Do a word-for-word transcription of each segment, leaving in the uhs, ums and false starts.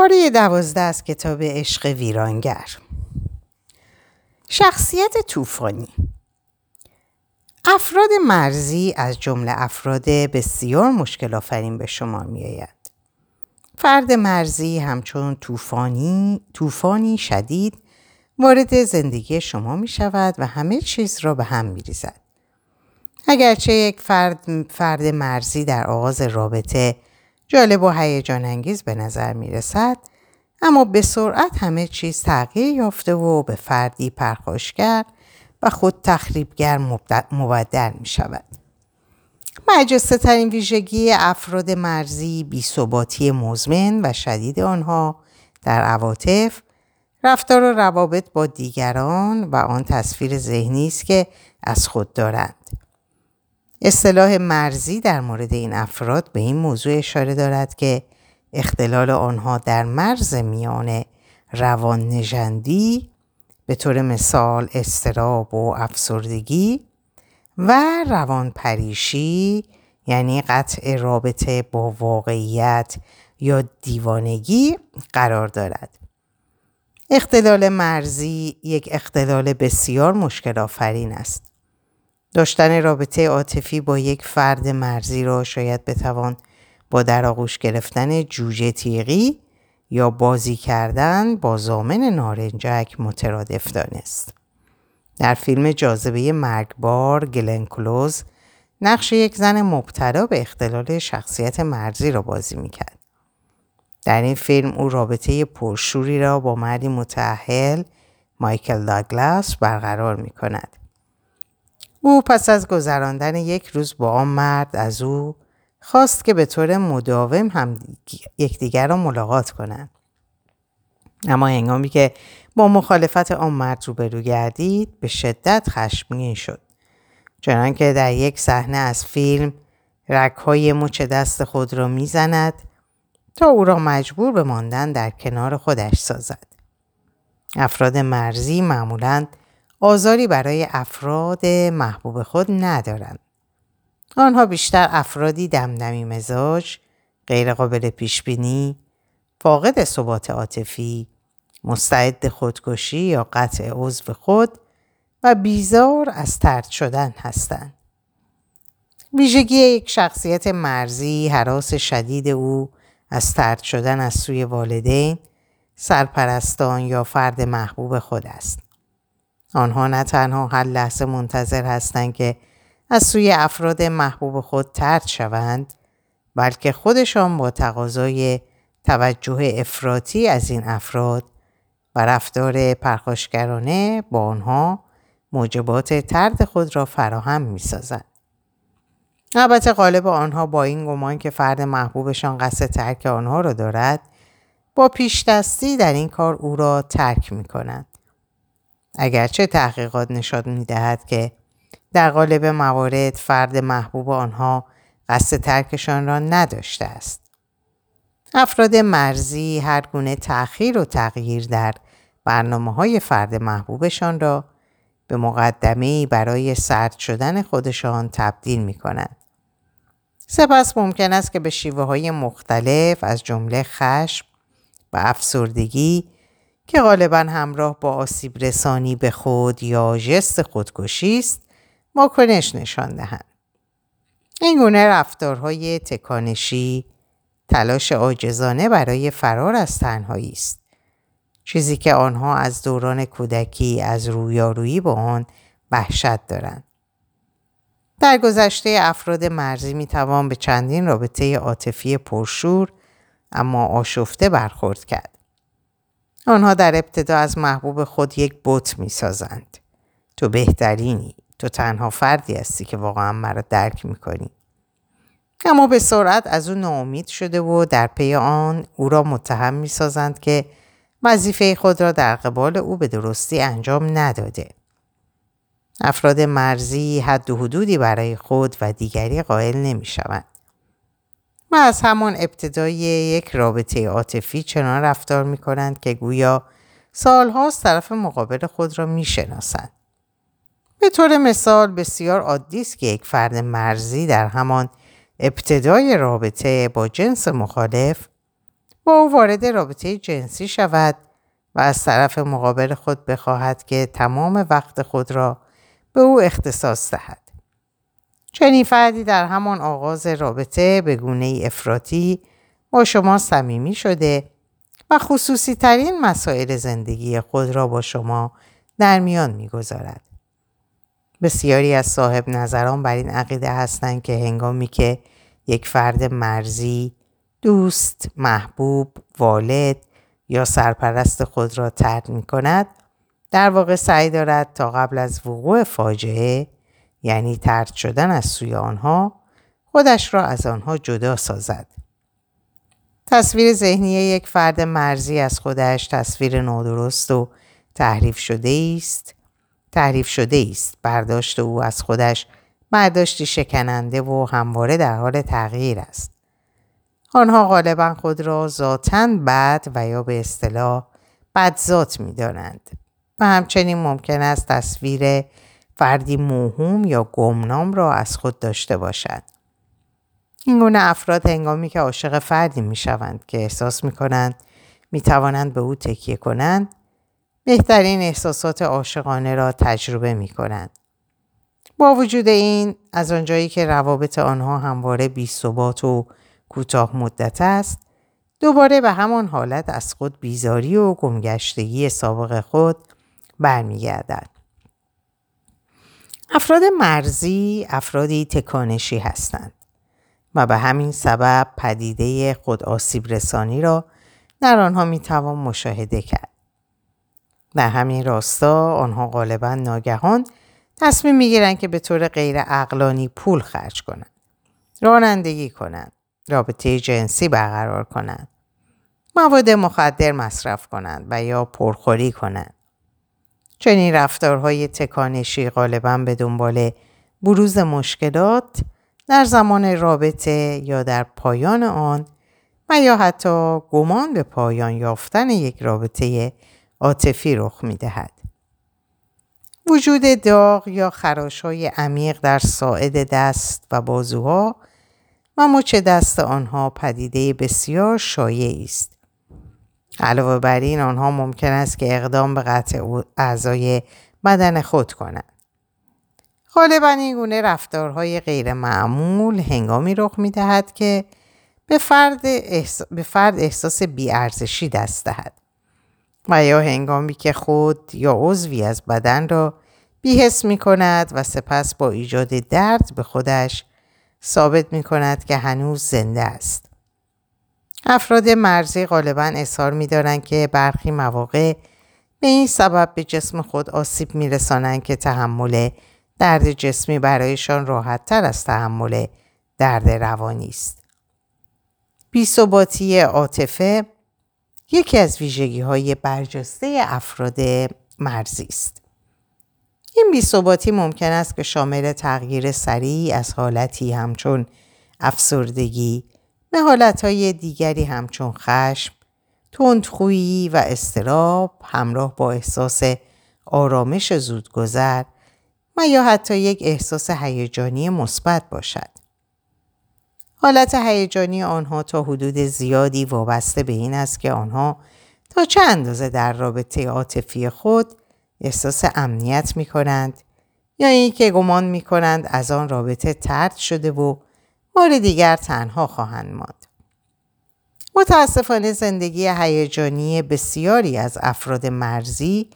پاره دوازده از کتاب عشق ویرانگر. شخصیت طوفانی. افراد مرزی از جمله افراد بسیار مشکل آفرین به شما می آید. فرد مرزی همچون طوفانی طوفانی شدید وارد زندگی شما می شود و همه چیز را به هم می ریزد. اگرچه یک فرد فرد مرزی در آغاز رابطه جالب و هیجان انگیز به نظر می رسد، اما به سرعت همه چیز تغییر یافته و به فردی پرخاشگر و خود تخریبگر مبدل می شود. برجسته ترین ویژگی افراد مرزی بی‌ثباتی مزمن و شدید آنها در عواطف، رفتار و روابط با دیگران و آن تصویر ذهنی است که از خود دارند. اصطلاح مرزی در مورد این افراد به این موضوع اشاره دارد که اختلال آنها در مرز میان روان نژندی، به طور مثال اضطراب و افسردگی، و روان پریشی، یعنی قطع رابطه با واقعیت یا دیوانگی قرار دارد. اختلال مرزی یک اختلال بسیار مشکل آفرین است. داشتن رابطه عاطفی با یک فرد مرزی را شاید بتوان با در آغوش گرفتن جوجه تیغی یا بازی کردن با ضامن نارنجک مترادف دانست. در فیلم جاذبه مرگبار گلن کلوز نقش یک زن مبتلا به اختلال شخصیت مرزی را بازی میکرد. در این فیلم او رابطه پرشوری را با مردی متأهل، مایکل داگلاس، برقرار میکند. او پس از گذراندن یک روز با آن مرد از او خواست که به طور مداوم هم یکدیگر را ملاقات کنند. اما هنگامی که با مخالفت آن مرد روبرو گردید، به شدت خشمگین شد، چنانکه در یک صحنه از فیلم رگ‌های مچ دست خود را میزند تا او را مجبور به ماندن در کنار خودش سازد. افراد مرزی معمولاً آزاری برای افراد محبوب خود ندارند. آنها بیشتر افرادی دمدمی مزاج، غیر قابل پیشبینی، فاقد ثبات عاطفی، مستعد خودکشی یا قطع عضو خود و بیزار از طرد شدن هستند. ویژگی یک شخصیت مرزی هراس شدید او از طرد شدن از سوی والدین، سرپرستان یا فرد محبوب خود است. آنها نه تنها هر لحظه منتظر هستند که از سوی افراد محبوب خود طرد شوند، بلکه خودشان با تقاضای توجه افراطی از این افراد و رفتار پرخاشگرانه با آنها موجبات طرد خود را فراهم می‌سازند. البته غالب آنها با این گمان که فرد محبوبشان قصد ترک آنها را دارد، با پیش دستی در این کار او را ترک می‌کنند. اگرچه تحقیقات نشان می‌دهد که در غالب موارد فرد محبوب آنها قصد ترکشان را نداشته است. افراد مرزی هر گونه تأخیر و تغییر در برنامه‌های فرد محبوبشان را به مقدمه‌ای برای سرد شدن خودشان تبدیل می‌کنند. سپس ممکن است که به شیوه‌های مختلف از جمله خشم و افسردگی که غالباً همراه با آسیب رسانی به خود یا ژست خودکشی است، واکنش نشان دهند. این گونه رفتارهای تکانشی تلاش عاجزانه برای فرار از تنهایی است، چیزی که آنها از دوران کودکی از رویارویی با آن وحشت دارند. در گذشته افراد مرزی میتوان به چندین رابطه عاطفی پرشور اما آشفته برخورد کرد. آنها در ابتدا از محبوب خود یک بت میسازند. تو بهترینی، تو تنها فردی هستی که واقعا مرا درک میکنی. اما به سرعت از او ناامید شده و در پی آن او را متهم می سازند که وظیفه خود را در قبال او به درستی انجام نداده. افراد مرزی حد و حدودی برای خود و دیگری قائل نمی شوند و از همان ابتدای یک رابطه عاطفی چنان رفتار می کنند که گویا سالهاست طرف مقابل خود را می شناسند. به طور مثال بسیار عادی است که یک فرد مرزی در همان ابتدای رابطه با جنس مخالف با او وارد رابطه جنسی شود و از طرف مقابل خود بخواهد که تمام وقت خود را به او اختصاص دهد. چنین فردی در همان آغاز رابطه به گونه‌ای افراطی با شما صمیمی شده و خصوصی ترین مسائل زندگی خود را با شما در میان می‌گذارد. بسیاری از صاحب نظران بر این عقیده هستند که هنگامی که یک فرد مرزی، دوست، محبوب، والد یا سرپرست خود را ترک می‌کند، در واقع سعی دارد تا قبل از وقوع فاجعه، یعنی طرد شدن از سوی آنها، خودش را از آنها جدا سازد. تصویر ذهنی یک فرد مرزی از خودش تصویر نادرست و تحریف شده است. تحریف شده است. برداشت او از خودش برداشتی شکننده و همواره در حال تغییر است. آنها غالبا خود را ذاتاً بد و یا به اصطلاح بدذات می دانند و همچنین ممکن است تصویر فردی موهوم یا گمنام را از خود داشته باشد. این گونه افراد هنگامی که عاشق فردی می شوند که احساس می کنند می توانند به او تکیه کنند، بهترین احساسات عاشقانه را تجربه می کنند. با وجود این، از آنجایی که روابط آنها همواره بی‌ثبات و کوتاه مدت است، دوباره به همان حالت از خود بیزاری و گمگشتگی سابق خود برمیگردند. افراد مرزی افرادی تکانشی هستند و به همین سبب پدیده خود آسیب رسانی را در آنها میتوان مشاهده کرد. در همین راستا آنها غالبا ناگهان تصمیم میگیرند که به طور غیر عقلانی پول خرج کنند، رانندگی کنند، رابطه جنسی برقرار کنند، مواد مخدر مصرف کنند و یا پرخوری کنند. چنین رفتارهای تکانشی غالباً به دنبال بروز مشکلات در زمان رابطه یا در پایان آن و یا حتی گمان به پایان یافتن یک رابطه عاطفی رخ می‌دهد. وجود داغ یا خراش‌های عمیق در ساعد دست و بازوها و مچ دست آنها پدیده بسیار شایع است. علاوه بر این، آنها ممکن است که اقدام به قطع اعضای بدن خود کنند. غالباً این گونه رفتارهای غیر معمول هنگامی رخ می‌دهد که به فرد احس... به فرد احساس بی‌ارزشی دست دهد و یا هنگامی که خود یا عضوی از بدن را بی‌حس می‌کند و سپس با ایجاد درد به خودش ثابت می‌کند که هنوز زنده است. افراد مرزی غالباً اصرار می‌دارند که برخی مواقع به این سبب به جسم خود آسیب می‌رسانند که تحمل درد جسمی برایشان راحت‌تر از تحمل درد روانی است. بی‌ثباتی عاطفه یکی از ویژگی‌های برجسته افراد مرزی است. این بی‌ثباتی ممکن است که شامل تغییر سریع از حالتی همچون افسردگی به حالتهای دیگری همچون خشم، تندخویی و اضطراب همراه با احساس آرامش زودگذر و یا حتی یک احساس هیجانی مثبت باشد. حالت هیجانی آنها تا حدود زیادی وابسته به این است که آنها تا چه اندازه در رابطه عاطفی خود احساس امنیت می کنند یا اینکه گمان می کنند از آن رابطه طرد شده و بار دیگر تنها خواهند ماند. متاسفانه زندگی هیجانی بسیاری از افراد مرزی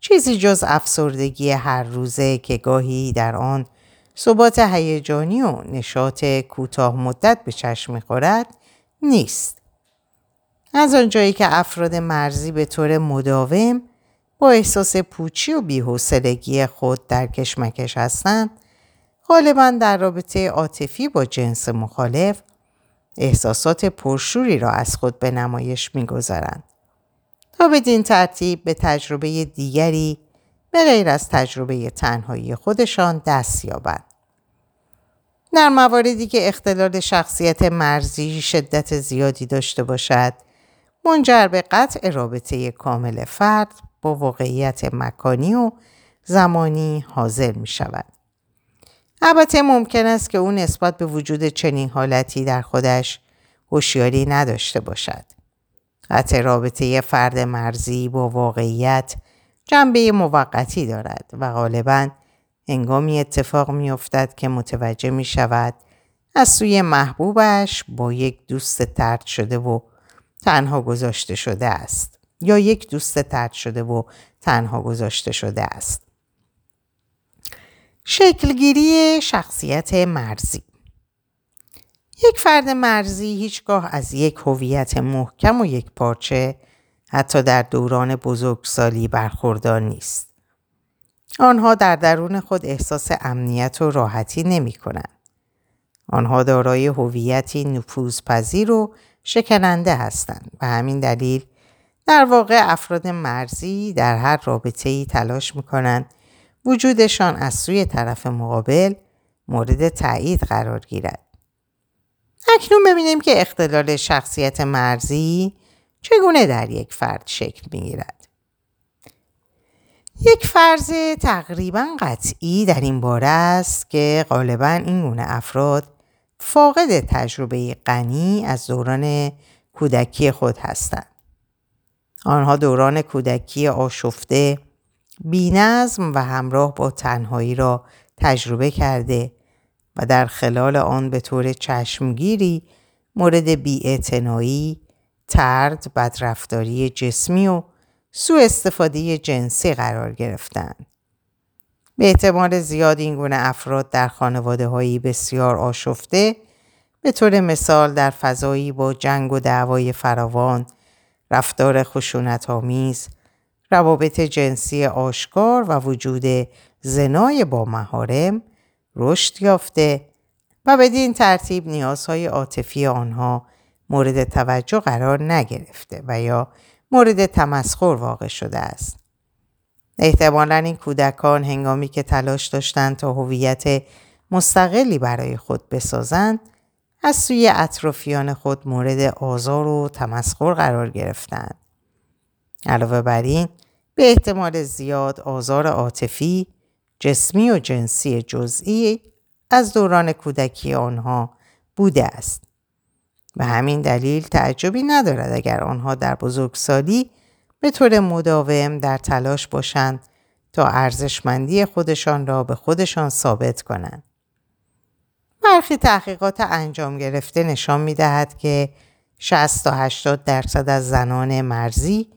چیزی جز افسردگی هر روزه که گاهی در آن ثبات هیجانی و نشاط کوتاه مدت به چشم می‌خورد نیست. از آنجایی که افراد مرزی به طور مداوم با احساس پوچی و بی‌حوصلگی خود در کشمکش هستند، غالباً در رابطه عاطفی با جنس مخالف احساسات پرشوری را از خود به نمایش می‌گذارند تا بدین ترتیب به تجربه دیگری به غیر از تجربه تنهایی خودشان دست یابند. در مواردی که اختلال شخصیت مرزی شدت زیادی داشته باشد، منجر به قطع رابطه کامل فرد با واقعیت مکانی و زمانی حاضر می‌شود. البته ممکن است که او نسبت به وجود چنین حالتی در خودش هوشیاری نداشته باشد قطع رابطه فرد مرزی با واقعیت جنبه موقتی دارد و غالباً هنگامی اتفاق می افتد که متوجه می شود از سوی محبوبش با یک دوست طرد شده و تنها گذاشته شده است یا یک دوست طرد شده و تنها گذاشته شده است. شکلگیری شخصیت مرزی. یک فرد مرزی هیچگاه از یک هویت محکم و یک پارچه حتی در دوران بزرگسالی برخوردار نیست. آنها در درون خود احساس امنیت و راحتی نمی کنند. آنها دارای هویتی نفوذپذیر و شکننده هستند. به همین دلیل در واقع افراد مرزی در هر رابطه‌ای تلاش می کنند وجودشان از سوی طرف مقابل مورد تایید قرار گیرد. اکنون ببینیم که اختلال شخصیت مرزی چگونه در یک فرد شکل می‌گیرد. یک فرض تقریباً قطعی در این باره است که غالباً این گونه افراد فاقد تجربه غنی از دوران کودکی خود هستند. آنها دوران کودکی آشفته، بی‌نظم و همراه با تنهایی را تجربه کرده و در خلال آن به طور چشمگیری مورد بی‌اعتنایی، طرد، بدرفتاری جسمی و سوء استفاده جنسی قرار گرفتند. به احتمال زیاد این گونه افراد در خانواده‌هایی بسیار آشفته، به طور مثال در فضایی با جنگ و دعوای فراوان، رفتار خشونت‌آمیز، روابط جنسی آشکار و وجود زنای با محارم رشد یافته و بدین ترتیب نیازهای عاطفی آنها مورد توجه قرار نگرفته و یا مورد تمسخر واقع شده است. احتمالاً این کودکان هنگامی که تلاش داشتند تا هویت مستقلی برای خود بسازند، از سوی اطرافیان خود مورد آزار و تمسخر قرار گرفتند. علاوه بر این، به احتمال زیاد آزار عاطفی، جسمی و جنسی جزئی از دوران کودکی آنها بوده است. به همین دلیل تعجبی ندارد اگر آنها در بزرگسالی به طور مداوم در تلاش باشند تا ارزشمندی خودشان را به خودشان ثابت کنند. برخی تحقیقات انجام گرفته نشان می‌دهد که شصت تا هشتاد درصد از زنان مرزی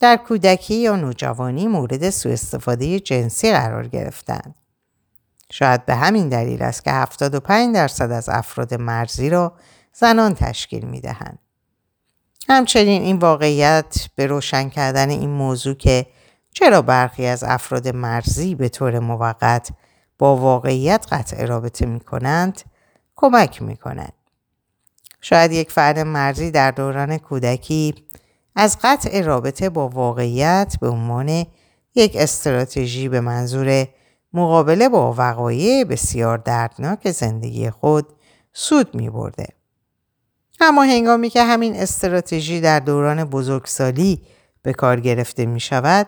در کودکی یا نوجوانی مورد سوء استفاده جنسی قرار گرفتند. شاید به همین دلیل است که هفتاد و پنج درصد از افراد مرزی را زنان تشکیل می‌دهند. همچنین این واقعیت به روشن کردن این موضوع که چرا برخی از افراد مرزی به طور موقت با واقعیت قطع رابطه می‌کنند کمک می‌کند. شاید یک فرد مرزی در دوران کودکی از قطع رابطه با واقعیت به عنوان یک استراتژی به منظور مقابله با وقایع بسیار دردناک زندگی خود سود می‌برده. اما هنگامی که همین استراتژی در دوران بزرگسالی به کار گرفته می شود،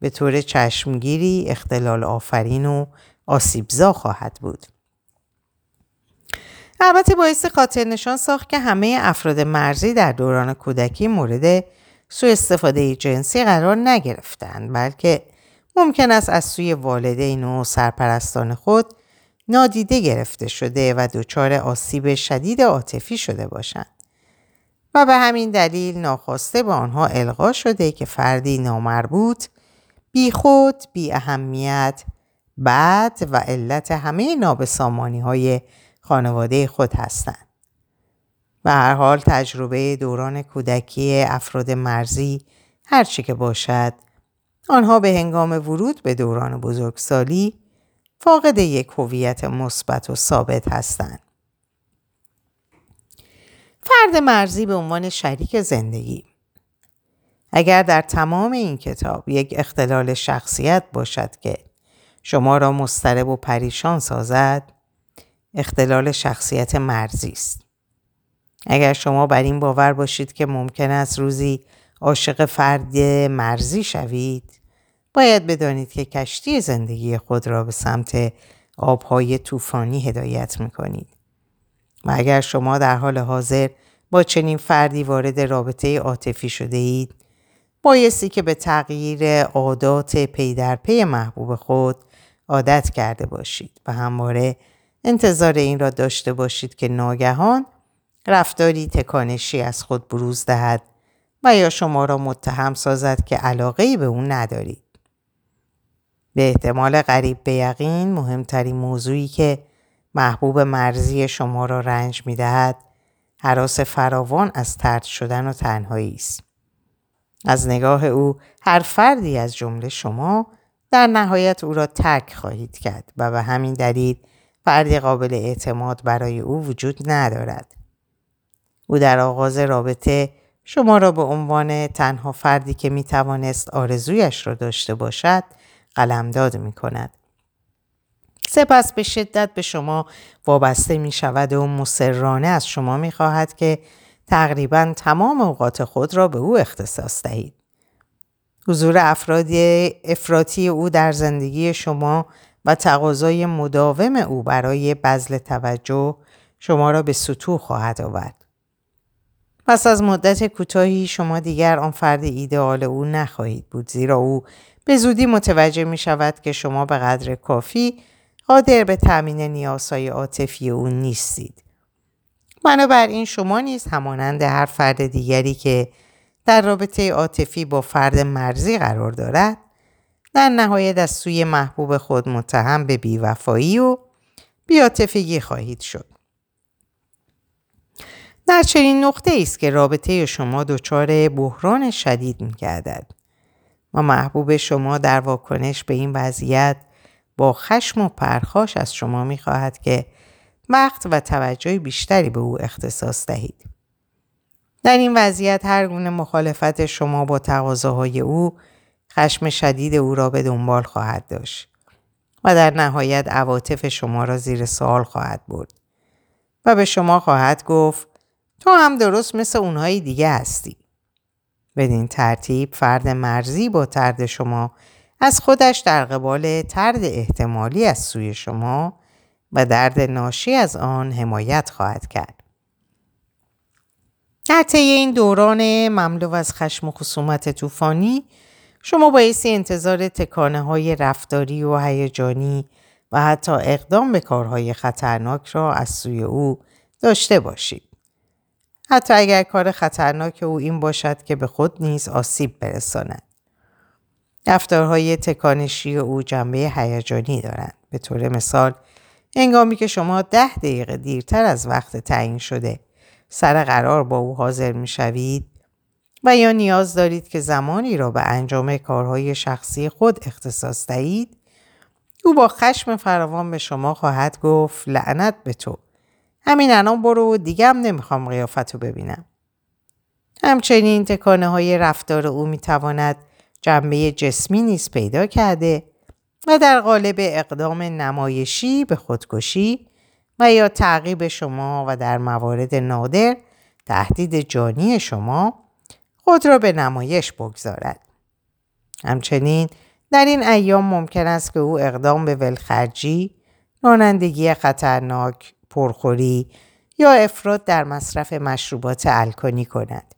به طور چشمگیری اختلال آفرین و آسیبزا خواهد بود. البته باعث قاتل نشان ساخت که همه افراد مرزی در دوران کودکی مورد سوء استفاده جنسی قرار نگرفتند، بلکه ممکن است از سوی والدین و سرپرستان خود نادیده گرفته شده و دچار آسیب شدید عاطفی شده باشند و به همین دلیل ناخواسته به آنها القا شده که فردی نامربوط، بیخود، بی اهمیت، بد و علت همه نابسامانی های خانواده خود هستند. به هر حال تجربه دوران کودکی افراد مرزی هرچی که باشد، آنها به هنگام ورود به دوران بزرگسالی فاقد یک هویت مثبت و ثابت هستند. فرد مرزی به عنوان شریک زندگی. اگر در تمام این کتاب یک اختلال شخصیت باشد که شما را مضطرب و پریشان سازد، اختلال شخصیت مرزی است. اگر شما بر این باور باشید که ممکن است روزی عاشق فرد مرزی شوید، باید بدانید که کشتی زندگی خود را به سمت آبهای طوفانی هدایت می‌کنید. و اگر شما در حال حاضر با چنین فردی وارد رابطه عاطفی شده اید، بایستی که به تغییر عادات پی در پی محبوب خود عادت کرده باشید و همواره انتظار این را داشته باشید که ناگهان رفتاری تکانشی از خود بروز دهد و یا شما را متهم سازد که علاقه‌ای به اون ندارید. به احتمال قریب به یقین مهمترین موضوعی که محبوب مرزی شما را رنج می دهد هراس فراوان از طرد شدن و تنهایی است. از نگاه او هر فردی از جمله شما در نهایت او را ترک خواهید کرد و به همین دلیل فردی قابل اعتماد برای او وجود ندارد. او در آغاز رابطه شما را به عنوان تنها فردی که می توانست آرزویش را داشته باشد قلمداد می کند. سپس به شدت به شما وابسته می شود و مصرانه از شما می خواهد که تقریباً تمام اوقات خود را به او اختصاص دهید. حضور افرادی افراطی او در زندگی شما و تقاضای مداوم او برای بذل توجه شما را به سطوح خواهد آورد. پس از مدت کوتاهی شما دیگر آن فرد ایدئال او نخواهید بود، زیرا او به زودی متوجه می شود که شما به قدر کافی قادر به تامین نیازهای عاطفی او نیستید. بنابراین شما نیز همانند هر فرد دیگری که در رابطه عاطفی با فرد مرزی قرار دارد، در نهایت از سوی محبوب خود متهم به بیوفایی و بی‌عاطفگی خواهید شد. در چنین نقطه‌ای است که رابطه شما دچار بحران شدید می‌گردد و محبوب شما در واکنش به این وضعیت با خشم و پرخاش از شما می‌خواهد که وقت و توجه بیشتری به او اختصاص دهید. در این وضعیت هر گونه مخالفت شما با تقاضاهای او خشم شدید او را به دنبال خواهد داشت و در نهایت عواطف شما را زیر سوال خواهد برد و به شما خواهد گفت تو هم درست مثل اونهای دیگه هستی. بدین ترتیب فرد مرزی با طرد شما از خودش در قبال طرد احتمالی از سوی شما و درد ناشی از آن حمایت خواهد کرد. در طی این دوران مملو از خشم و خصومت طوفانی شما بایستی انتظار تکانه‌های رفتاری و هیجانی و حتی اقدام به کارهای خطرناک را از سوی او داشته باشید. حتی اگر کار خطرناک او این باشد که به خود نیز آسیب برساند. رفتارهای تکانشی او جنبه هیجانی دارند. به طور مثال هنگامی که شما ده دقیقه دیرتر از وقت تعیین شده سر قرار با او حاضر می شوید و یا نیاز دارید که زمانی را به انجام کارهای شخصی خود اختصاص دهید، او با خشم فراوان به شما خواهد گفت لعنت به تو، همین الان برو، دیگه هم نمیخوام قیافتو ببینم. همچنین تکانه های رفتار او می تواند جنبه جسمی نیز پیدا کرده و در قالب اقدام نمایشی به خودکشی و یا تعقیب شما و در موارد نادر تهدید جانی شما خود را به نمایش بگذارد. همچنین در این ایام ممکن است که او اقدام به ولخرجی، رانندگی خطرناک، پرخوری یا افراط در مصرف مشروبات الکلی کند.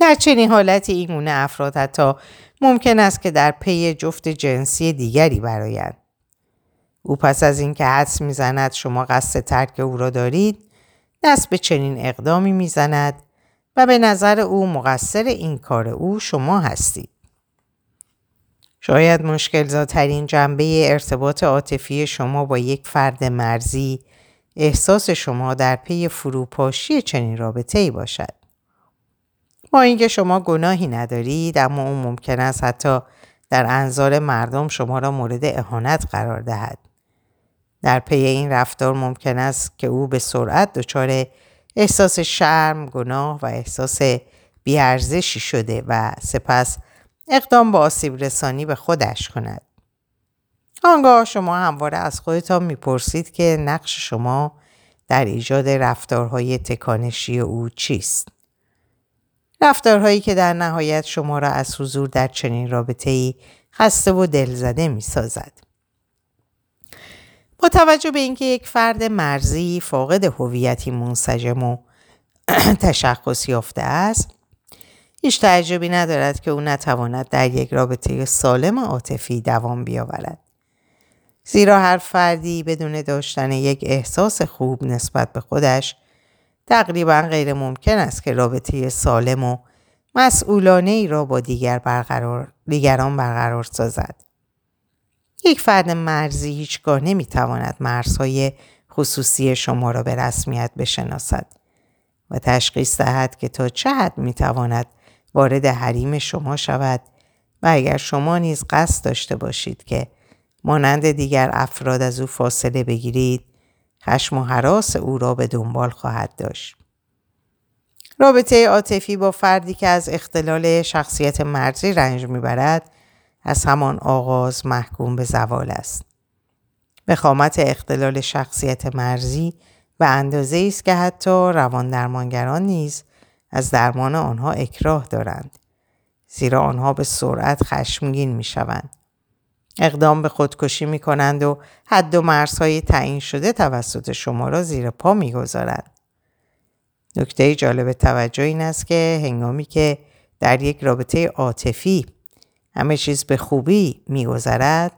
در چنین حالتی این گونه افراد حتی ممکن است که در پی جفت جنسی دیگری برآیند. او پس از اینکه حدس میزند شما قصد ترک او را دارید، دست به چنین اقدامی میزند و به نظر او مقصر این کار او شما هستید. شاید مشکل‌زاترین جنبه ارتباط عاطفی شما با یک فرد مرزی احساس شما در پی فروپاشی چنین رابطه‌ای باشد. با اینکه شما گناهی ندارید، اما او ممکن است حتی در انظار مردم شما را مورد اهانت قرار دهد. در پی این رفتار ممکن است که او به سرعت دچار احساس شرم، گناه و احساس بی‌ارزشی شده و سپس اقدام به آسیب رسانی به خودش کند. آنگاه شما همواره از خودتان میپرسید که نقش شما در ایجاد رفتارهای تکانشی او چیست؟ رفتارهایی که در نهایت شما را از حضور در چنین رابطه‌ای خسته و دلزده میسازد. با توجه به اینکه یک فرد مرزی فاقد هویتی منسجم و تشخص یافته است، هیچ تعجبی ندارد که او نتواند در یک رابطه سالم عاطفی دوام بیاورد. زیرا هر فردی بدون داشتن یک احساس خوب نسبت به خودش تقریبا غیر ممکن است که رابطه سالم و مسئولانه ای را با دیگر برقرار دیگران برقرار سازد. یک فرد مرزی هیچگاه نمیتواند مرزهای خصوصی شما را به رسمیت بشناسد و تشخیص دهد که تا چه حد میتواند وارد حریم شما شود و اگر شما نیز قصد داشته باشید که مانند دیگر افراد از او فاصله بگیرید، خشم و هراس او را به دنبال خواهد داشت. رابطه عاطفی با فردی که از اختلال شخصیت مرزی رنج میبرد از همان آغاز محکوم به زوال است. وخامت اختلال شخصیت مرزی به اندازه‌ای است که حتی روان درمانگران نیز از درمان آنها اکراه دارند، زیرا آنها به سرعت خشمگین میشوند، اقدام به خودکشی میکنند و حد و مرزهای تعیین شده توسط شما را زیر پا میگذارند. نکته جالب توجه این است که هنگامی که در یک رابطه عاطفی همه چیز به خوبی میگذرد،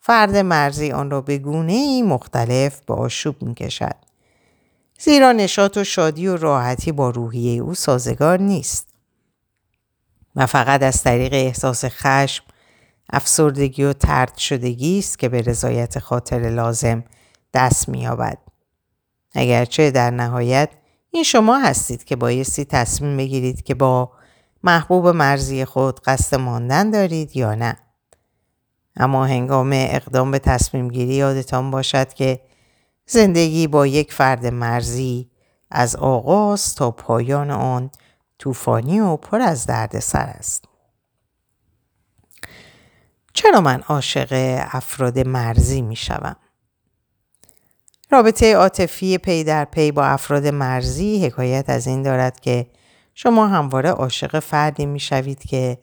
فرد مرزی آن را به گونه‌ای مختلف به آشوب میکشد، زیرا نشاط و شادی و راحتی با روحیه او سازگار نیست و فقط از طریق احساس خشم، افسردگی و طرد شدگی است که به رضایت خاطر لازم دست می‌یابد. اگرچه در نهایت این شما هستید که بایستی تصمیم بگیرید که با محبوب مرزی خود قصد ماندن دارید یا نه. اما هنگام اقدام به تصمیم گیری یادتان باشد که زندگی با یک فرد مرزی از آغاز تا پایان آن طوفانی و پر از دردسر است. چرا من عاشق افراد مرزی می شوم؟ رابطه عاطفی پی در پی با افراد مرزی حکایت از این دارد که شما همواره عاشق فردی می شوید که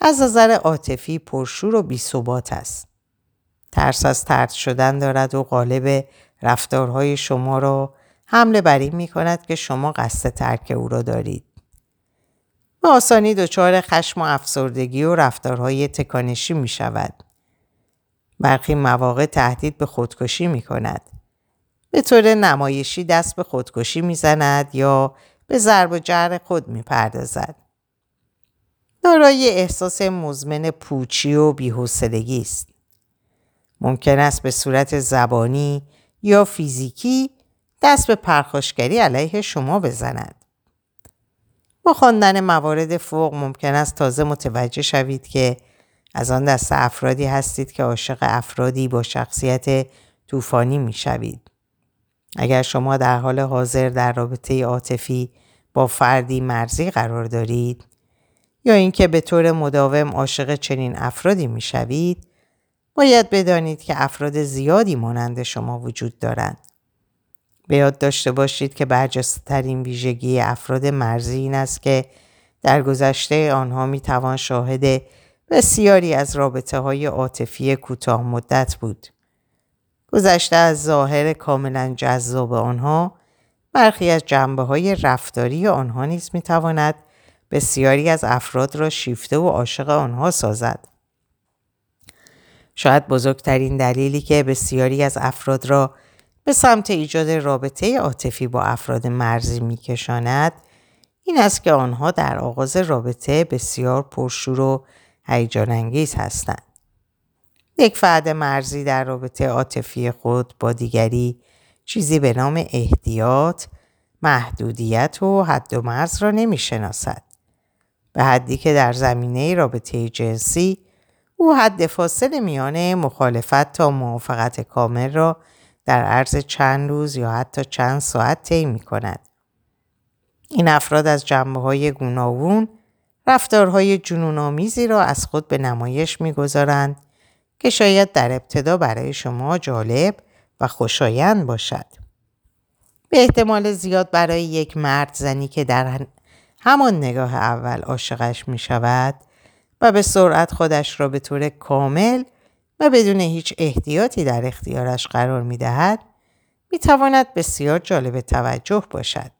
از نظر عاطفی پرشور و بی‌ثبات است. ترس از طرد شدن دارد و غالب رفتارهای شما را حمله بر این می کند که شما قصد ترک او را دارید. به آسانی دچار خشم و افسردگی و رفتارهای تکانشی می شود. برخی مواقع تهدید به خودکشی می کند. به طور نمایشی دست به خودکشی می زند یا به ضرب و جرح خود می پردازد. دارای احساس مزمن پوچی و بی‌حوصلگی است. ممکن است به صورت زبانی یا فیزیکی دست به پرخاشگری علیه شما بزند. با خواندن موارد فوق ممکن است تازه متوجه شوید که از آن دست افرادی هستید که عاشق افرادی با شخصیت طوفانی می شوید. اگر شما در حال حاضر در رابطه عاطفی با فردی مرزی قرار دارید یا اینکه به طور مداوم عاشق چنین افرادی می شوید، باید بدانید که افراد زیادی مانند شما وجود دارند. به یاد داشته باشید که برجسته‌ترین ویژگی افراد مرزی این است که در گذشته آنها می توان شاهد بسیاری از رابطه‌های عاطفی کوتاه مدت بود. گذشته از ظاهر کاملا جذاب آنها، برخی از جنبه‌های رفتاری آنها نیز می تواند بسیاری از افراد را شیفته و عاشق آنها سازد. شاید بزرگترین دلیلی که بسیاری از افراد را به سمت ایجاد رابطه عاطفی با افراد مرزی می‌کشاند این است که آنها در آغاز رابطه بسیار پرشور و هیجان‌انگیز هستند. یک فرد مرزی در رابطه عاطفی خود با دیگری چیزی به نام احتیاط، محدودیت و حد و مرز را نمی‌شناسد. به حدی که در زمینه رابطه جنسی او حد فاصله میان مخالفت تا موافقت کامل را در عرض چند روز یا حتی چند ساعت طی می‌کند. این افراد از جنبه‌های گوناگون رفتارهای جنون‌آمیزی را از خود به نمایش می‌گذارند که شاید در ابتدا برای شما جالب و خوشایند باشد. به احتمال زیاد برای یک مرد زنی که در همان نگاه اول عاشقش می‌شود و به سرعت خودش را به طور کامل و بدون هیچ احتیاطی در اختیارش قرار می دهد، می تواند بسیار جالب توجه باشد.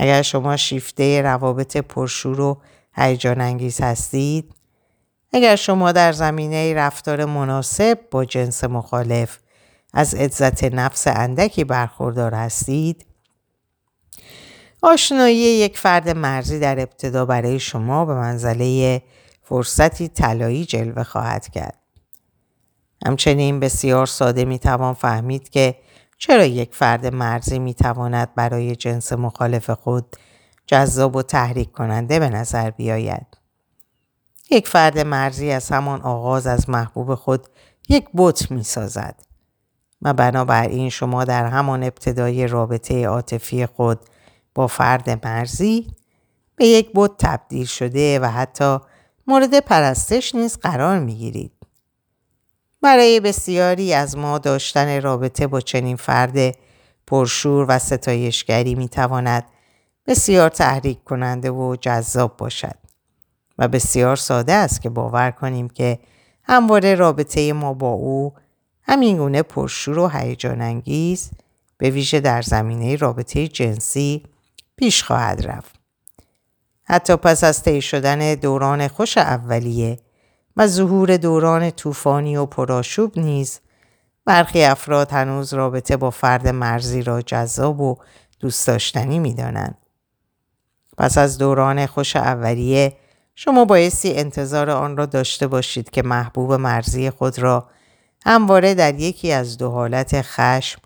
اگر شما شیفته روابط پرشور و هیجان انگیز هستید، اگر شما در زمینه رفتار مناسب با جنس مخالف از عزت نفس اندکی برخوردار هستید، آشنایی یک فرد مرزی در ابتدا برای شما به منزله فرصتی طلایی جلوه خواهد کرد. همچنین بسیار ساده میتوان فهمید که چرا یک فرد مرزی میتواند برای جنس مخالف خود جذاب و تحریک کننده به نظر بیاید. یک فرد مرزی از همان آغاز از محبوب خود یک بت میسازد و بنابراین شما در همان ابتدای رابطه عاطفی خود با فرد مرزی به یک بت تبدیل شده و حتی مورد پرستش نیز قرار میگیرید. برای بسیاری از ما داشتن رابطه با چنین فرد پرشور و ستایشگری میتواند بسیار تحریک کننده و جذاب باشد و بسیار ساده است که باور کنیم که همواره رابطه ما با او همینگونه پرشور و هیجان انگیز به ویژه در زمینه رابطه جنسی پیش خواهد رفت. حتی پس از طی شدن دوران خوش اولیه و ظهور دوران طوفانی و پرآشوب نیز برخی افراد هنوز رابطه با فرد مرزی را جذاب و دوست داشتنی می دانند. پس از دوران خوش اولیه شما بایستی انتظار آن را داشته باشید که محبوب مرزی خود را همواره در یکی از دو حالت خشم،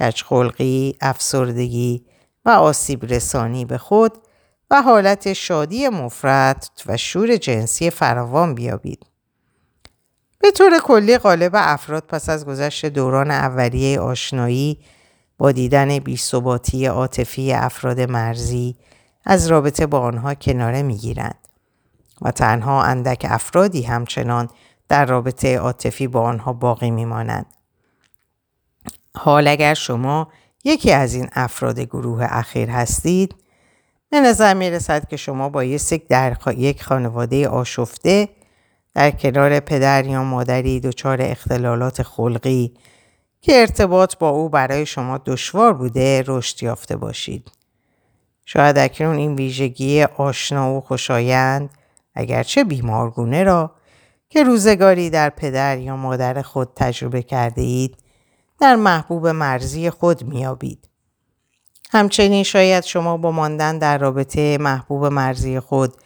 کجخلقی، افسردگی و آسیب رسانی به خود و حالت شادی مفرط و شور جنسی فراوان بیابید. به طور کلی غالب افراد پس از گذشت دوران اولیه آشنایی با دیدن بی‌ثباتی عاطفی افراد مرزی از رابطه با آنها کناره می‌گیرند و تنها اندک افرادی همچنان در رابطه عاطفی با آنها باقی می‌مانند. حال اگر شما یکی از این افراد گروه اخیر هستید، به نظر می رسد که شما با یک خانواده آشفته در کنار پدر یا مادری دچار اختلالات خلقی که ارتباط با او برای شما دشوار بوده رشد یافته باشید. شاید اکنون این ویژگی آشنا و خوشایند اگرچه بیمارگونه را که روزگاری در پدر یا مادر خود تجربه کرده اید در محبوب مرزی خود میابید. همچنین شاید شما با ماندن در رابطه محبوب مرزی خود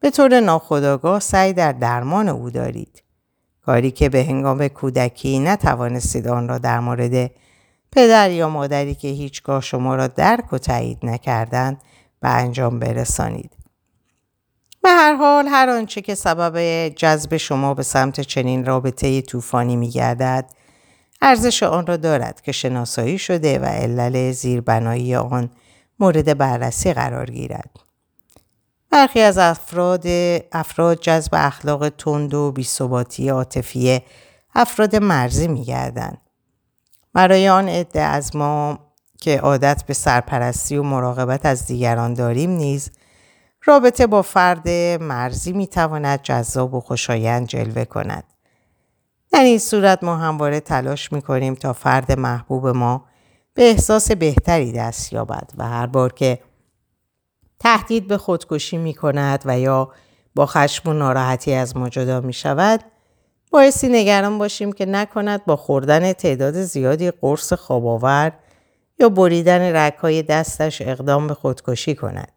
به طور ناخودآگاه سعی در درمان او دارید. کاری که به هنگام کودکی نتوانستید آن را در مورد پدر یا مادری که هیچگاه شما را درک و تایید نکردند به انجام برسانید. به هر حال هر آنچه که سبب جذب شما به سمت چنین رابطه طوفانی می‌گردد، ارزش آن را دارد که شناسایی شده و علل زیربنایی آن مورد بررسی قرار گیرد. برخی از افراد افراد جذب اخلاق تند و بی‌ثباتی عاطفی افراد مرزی می‌گردند. برای آن عده از ما که عادت به سرپرستی و مراقبت از دیگران داریم نیز رابطه با فرد مرزی می‌تواند جذاب و خوشایند جلوه کند. در این صورت ما همواره تلاش می‌کنیم تا فرد محبوب ما به احساس بهتری دست یابد و هر بار که تهدید به خودکشی می‌کند و یا با خشم و ناراحتی از ما جدا می‌شود، بایستی نگران باشیم که نکند با خوردن تعداد زیادی قرص خواب‌آور یا بریدن رگ‌های دستش اقدام به خودکشی کند.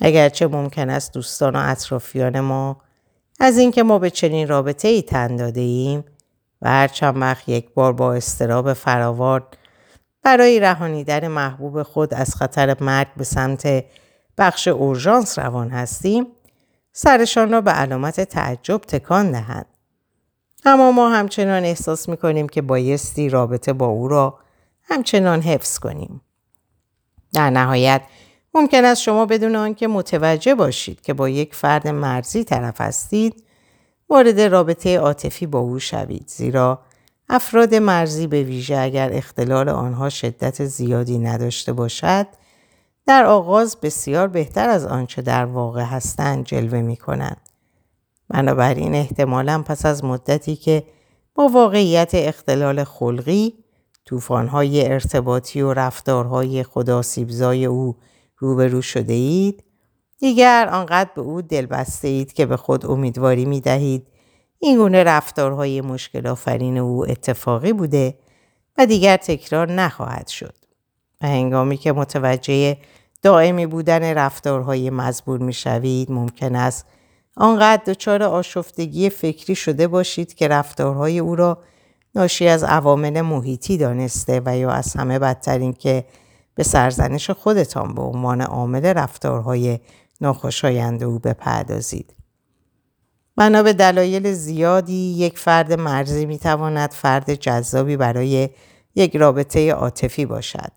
اگرچه ممکن است دوستان و اطرافیان ما از اینکه ما به چنین رابطه ای تن داده ایم و هر چند وقت یک بار با اضطراب فراوان برای رهانیدن محبوب خود از خطر مرگ به سمت بخش اورژانس روان هستیم، سرشان را به علامت تعجب تکان دهند. اما ما همچنان احساس می‌کنیم که بایستی رابطه با او را همچنان حفظ کنیم. در نهایت، ممکن است شما بدون آنکه متوجه باشید که با یک فرد مرزی طرف هستید، وارد رابطه عاطفی با او شوید، زیرا افراد مرزی به ویژه اگر اختلال آنها شدت زیادی نداشته باشد، در آغاز بسیار بهتر از آنچه در واقع هستند جلوه می کنند. بنابراین احتمالاً پس از مدتی که با واقعیت اختلال خلقی، طوفان‌های ارتباطی و رفتارهای خودآسیب‌زای او روبرو شده اید، دیگر آنقدر به او دل بسته اید که به خود امیدواری می دهید این گونه رفتارهای مشکل آفرین او اتفاقی بوده و دیگر تکرار نخواهد شد. و هنگامی که متوجه دائمی بودن رفتارهای مزبور می شوید، ممکن است آنقدر دچار آشفتگی فکری شده باشید که رفتارهای او را ناشی از عوامل محیطی دانسته و یا از همه بدترین که به سرزنش خودتان به عنوان عامل رفتارهای ناخوشایند او بپردازید. بنا به دلایل زیادی یک فرد مرزی میتواند فرد جذابی برای یک رابطه عاطفی باشد.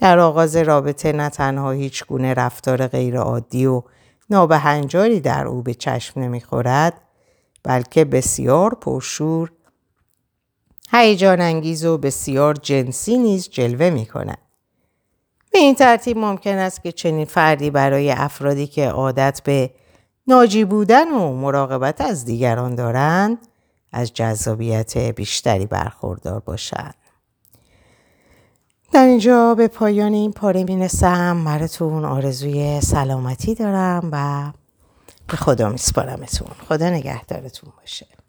در آغاز رابطه نه تنها هیچ گونه رفتار غیرعادی و نابهنجاری در او به چشم نمیخورد، بلکه بسیار پرشور، هیجان انگیز و بسیار جنسی نیز جلوه میکند. به این ترتیب ممکن است که چنین فردی برای افرادی که عادت به ناجی بودن و مراقبت از دیگران دارند از جذابیت بیشتری برخوردار باشند. در اینجا به پایان این پاره می‌رسم. براتون آرزوی سلامتی دارم و به خدا میسپارمتون. خدا نگهدارتون باشه.